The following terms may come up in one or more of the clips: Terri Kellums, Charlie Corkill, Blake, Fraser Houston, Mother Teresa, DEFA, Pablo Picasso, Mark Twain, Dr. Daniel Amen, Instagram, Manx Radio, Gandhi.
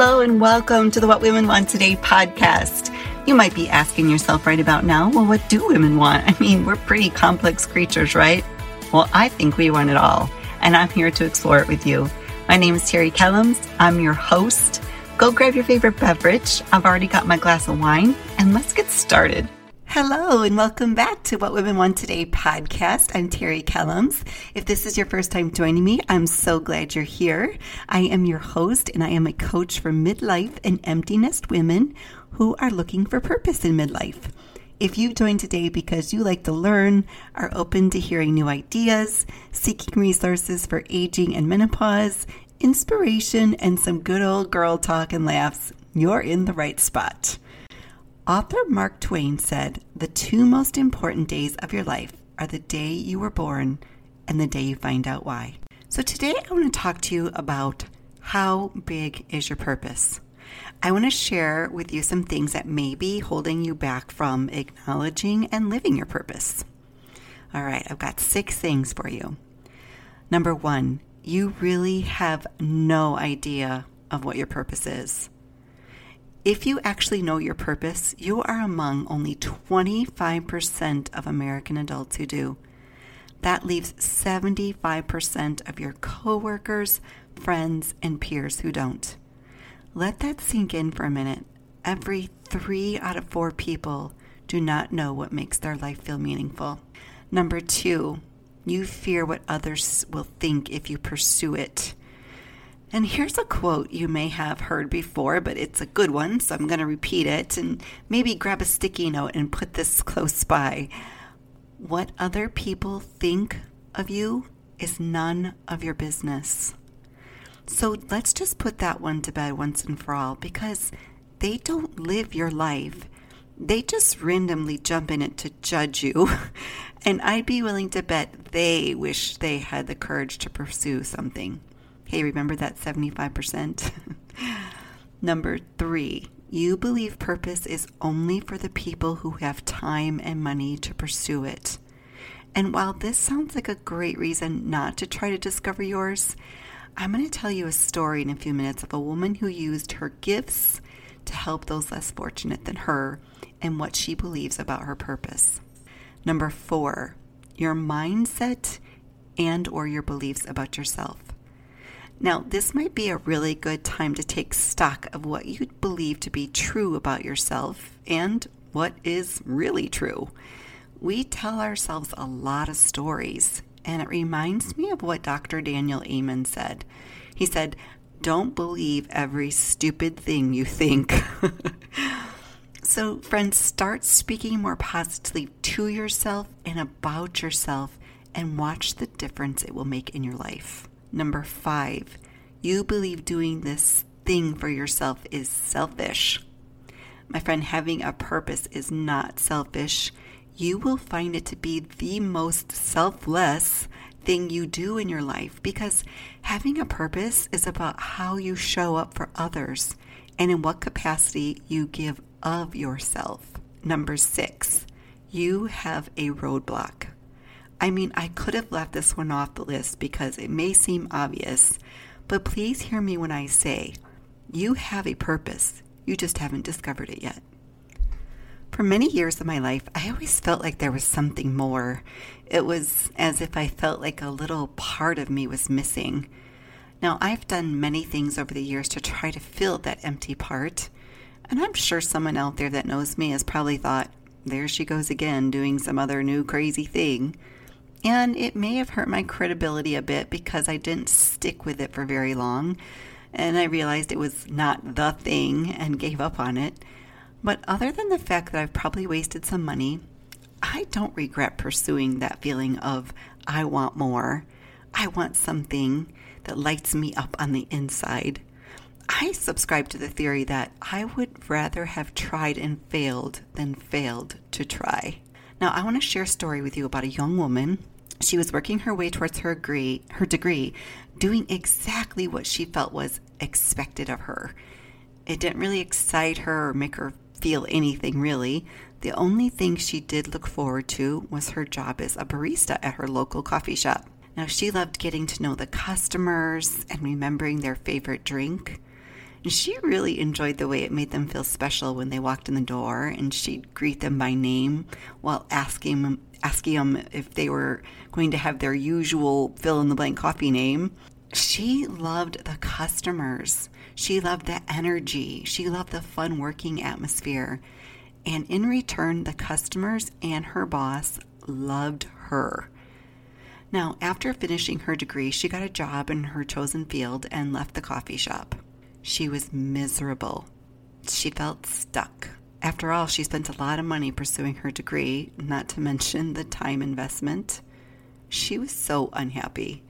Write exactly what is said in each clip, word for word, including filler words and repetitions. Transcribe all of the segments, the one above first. Hello and welcome to the What Women Want Today podcast. You might be asking yourself right about now, well, what do women want? I mean, we're pretty complex creatures, right? Well, I think we want it all, and I'm here to explore it with you. My name is Terri Kellums. I'm your host. Go grab your favorite beverage. I've already got my glass of wine, and let's get started. Hello and welcome back to What Women Want Today podcast. I'm Terri Kellums. If this is your first time joining me, I'm so glad you're here. I am your host and I am a coach for midlife and empty nest women who are looking for purpose in midlife. If you've joined today because you like to learn, are open to hearing new ideas, seeking resources for aging and menopause, inspiration, and some good old girl talk and laughs, you're in the right spot. Author Mark Twain said, the two most important days of your life are the day you were born and the day you find out why. So today I want to talk to you about how big is your purpose. I want to share with you some things that may be holding you back from acknowledging and living your purpose. All right, I've got six things for you. Number one, you really have no idea of what your purpose is. If you actually know your purpose, you are among only twenty-five percent of American adults who do. That leaves seventy-five percent of your coworkers, friends, and peers who don't. Let that sink in for a minute. Every three out of four people do not know what makes their life feel meaningful. Number two, you fear what others will think if you pursue it. And here's a quote you may have heard before, but it's a good one, so I'm going to repeat it and maybe grab a sticky note and put this close by. What other people think of you is none of your business. So let's just put that one to bed once and for all, because they don't live your life. They just randomly jump in it to judge you. And I'd be willing to bet they wish they had the courage to pursue something. Hey, remember that seventy-five percent? Number three, you believe purpose is only for the people who have time and money to pursue it. And while this sounds like a great reason not to try to discover yours, I'm going to tell you a story in a few minutes of a woman who used her gifts to help those less fortunate than her and what she believes about her purpose. Number four, your mindset and or your beliefs about yourself. Now, this might be a really good time to take stock of what you believe to be true about yourself and what is really true. We tell ourselves a lot of stories, and it reminds me of what Doctor Daniel Amen said. He said, don't believe every stupid thing you think. So, friends, start speaking more positively to yourself and about yourself, and watch the difference it will make in your life. Number five, you believe doing this thing for yourself is selfish. My friend, having a purpose is not selfish. You will find it to be the most selfless thing you do in your life, because having a purpose is about how you show up for others and in what capacity you give of yourself. Number six, you have a roadblock. I mean, I could have left this one off the list because it may seem obvious, but please hear me when I say, you have a purpose, you just haven't discovered it yet. For many years of my life, I always felt like there was something more. It was as if I felt like a little part of me was missing. Now, I've done many things over the years to try to fill that empty part, and I'm sure someone out there that knows me has probably thought, there she goes again, doing some other new crazy thing. And it may have hurt my credibility a bit because I didn't stick with it for very long, and I realized it was not the thing and gave up on it. But other than the fact that I've probably wasted some money, I don't regret pursuing that feeling of I want more. I want something that lights me up on the inside. I subscribe to the theory that I would rather have tried and failed than failed to try. Now, I want to share a story with you about a young woman. She was working her way towards her degree, her degree, doing exactly what she felt was expected of her. It didn't really excite her or make her feel anything, really. The only thing she did look forward to was her job as a barista at her local coffee shop. Now, she loved getting to know the customers and remembering their favorite drink. And she really enjoyed the way it made them feel special when they walked in the door, and she'd greet them by name while asking them, asking them if they were going to have their usual fill-in-the-blank coffee name. She loved the customers. She loved the energy. She loved the fun working atmosphere. And in return, the customers and her boss loved her. Now, after finishing her degree, she got a job in her chosen field and left the coffee shop. She was miserable. She felt stuck. After all, she spent a lot of money pursuing her degree, not to mention the time investment. She was so unhappy.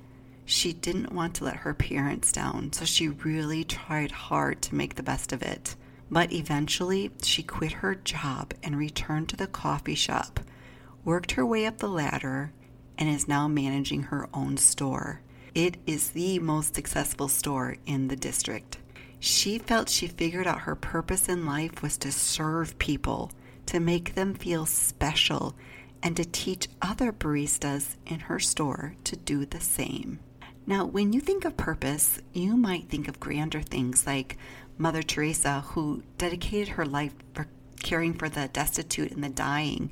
She didn't want to let her parents down, so she really tried hard to make the best of it. But eventually, she quit her job and returned to the coffee shop, worked her way up the ladder, and is now managing her own store. It is the most successful store in the district. She felt she figured out her purpose in life was to serve people, to make them feel special, and to teach other baristas in her store to do the same. Now, when you think of purpose, you might think of grander things like Mother Teresa, who dedicated her life for caring for the destitute and the dying.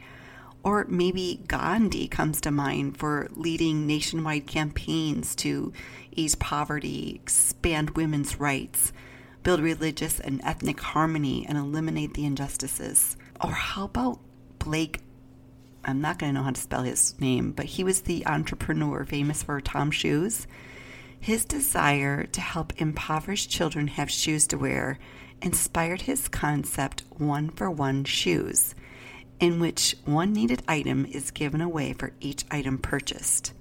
Or maybe Gandhi comes to mind for leading nationwide campaigns to ease poverty, expand women's rights, build religious and ethnic harmony, and eliminate the injustices. Or how about Blake? I'm not going to know how to spell his name, but he was the entrepreneur famous for TOMS shoes. His desire to help impoverished children have shoes to wear inspired his concept one-for-one shoes, in which one needed item is given away for each item purchased.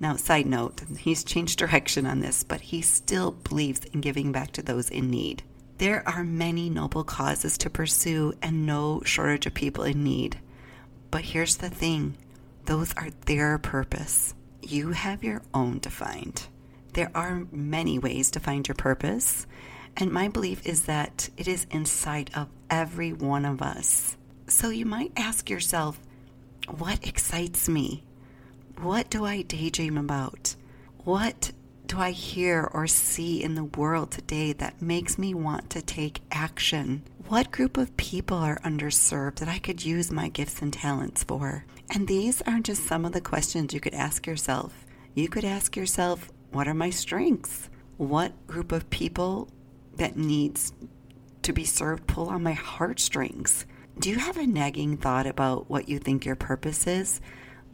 Now, side note, he's changed direction on this, but he still believes in giving back to those in need. There are many noble causes to pursue and no shortage of people in need. But here's the thing, those are their purpose. You have your own to find. There are many ways to find your purpose, and my belief is that it is inside of every one of us. So you might ask yourself, what excites me? What do I daydream about? What do I hear or see in the world today that makes me want to take action? What group of people are underserved that I could use my gifts and talents for? And these are just some of the questions you could ask yourself. You could ask yourself, what are my strengths? What group of people that needs to be served pull on my heartstrings? Do you have a nagging thought about what you think your purpose is,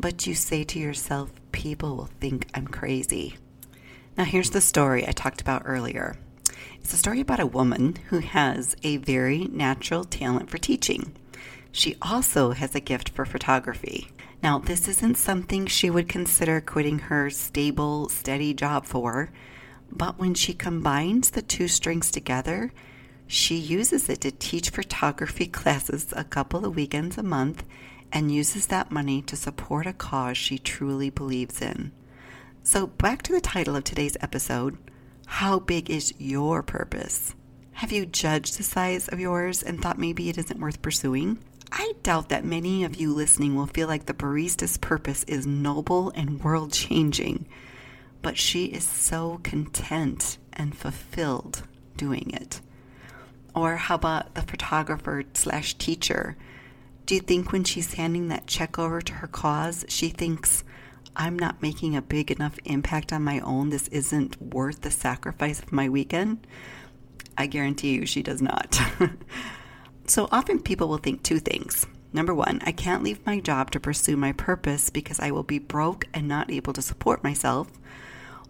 but you say to yourself, people will think I'm crazy? Now, here's the story I talked about earlier. It's a story about a woman who has a very natural talent for teaching. She also has a gift for photography. Now, this isn't something she would consider quitting her stable, steady job for, but when she combines the two strings together, she uses it to teach photography classes a couple of weekends a month and uses that money to support a cause she truly believes in. So back to the title of today's episode, how big is your purpose? Have you judged the size of yours and thought maybe it isn't worth pursuing? I doubt that many of you listening will feel like the barista's purpose is noble and world-changing, but she is so content and fulfilled doing it. Or how about the photographer slash teacher? Do you think when she's handing that check over to her cause, she thinks, I'm not making a big enough impact on my own. This isn't worth the sacrifice of my weekend? I guarantee you she does not. So often people will think two things. Number one, I can't leave my job to pursue my purpose because I will be broke and not able to support myself.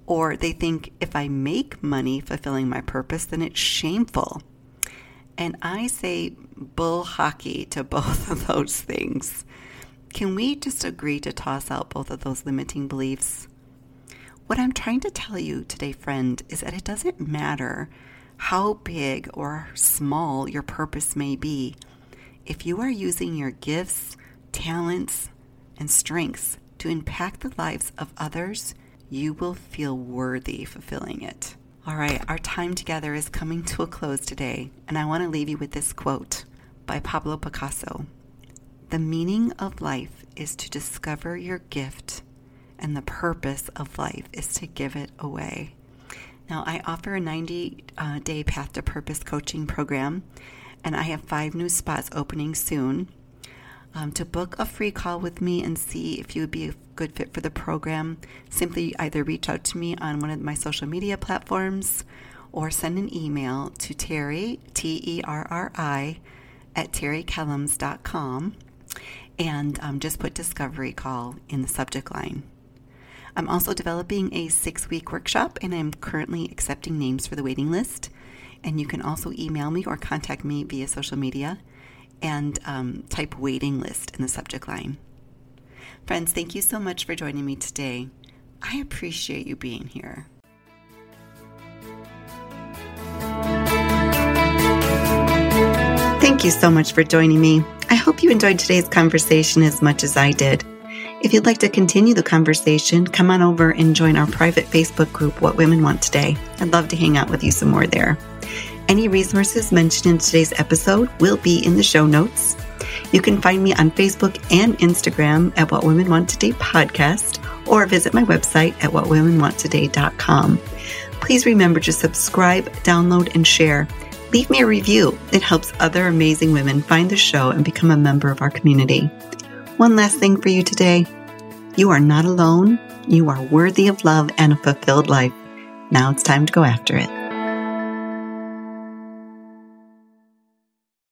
Or they think if I make money fulfilling my purpose, then it's shameful. And I say bull hockey to both of those things. Can we just agree to toss out both of those limiting beliefs? What I'm trying to tell you today, friend, is that it doesn't matter how big or small your purpose may be. If you are using your gifts, talents, and strengths to impact the lives of others, you will feel worthy fulfilling it. All right, our time together is coming to a close today, and I want to leave you with this quote by Pablo Picasso. The meaning of life is to discover your gift, and the purpose of life is to give it away. Now, I offer a ninety-day uh, Path to Purpose coaching program, and I have five new spots opening soon. Um, to book a free call with me and see if you would be a good fit for the program, simply either reach out to me on one of my social media platforms or send an email to Terri, T E R R I, at terri kellums dot com, and um, just put Discovery Call in the subject line. I'm also developing a six-week workshop, and I'm currently accepting names for the waiting list. And you can also email me or contact me via social media and um, type waiting list in the subject line. Friends, thank you so much for joining me today. I appreciate you being here. Thank you so much for joining me. I hope you enjoyed today's conversation as much as I did. If you'd like to continue the conversation, come on over and join our private Facebook group, What Women Want Today. I'd love to hang out with you some more there. Any resources mentioned in today's episode will be in the show notes. You can find me on Facebook and Instagram at What Women Want Today Podcast, or visit my website at what women want today dot com. Please remember to subscribe, download, and share. Leave me a review. It helps other amazing women find the show and become a member of our community. One last thing for you today. You are not alone. You are worthy of love and a fulfilled life. Now it's time to go after it.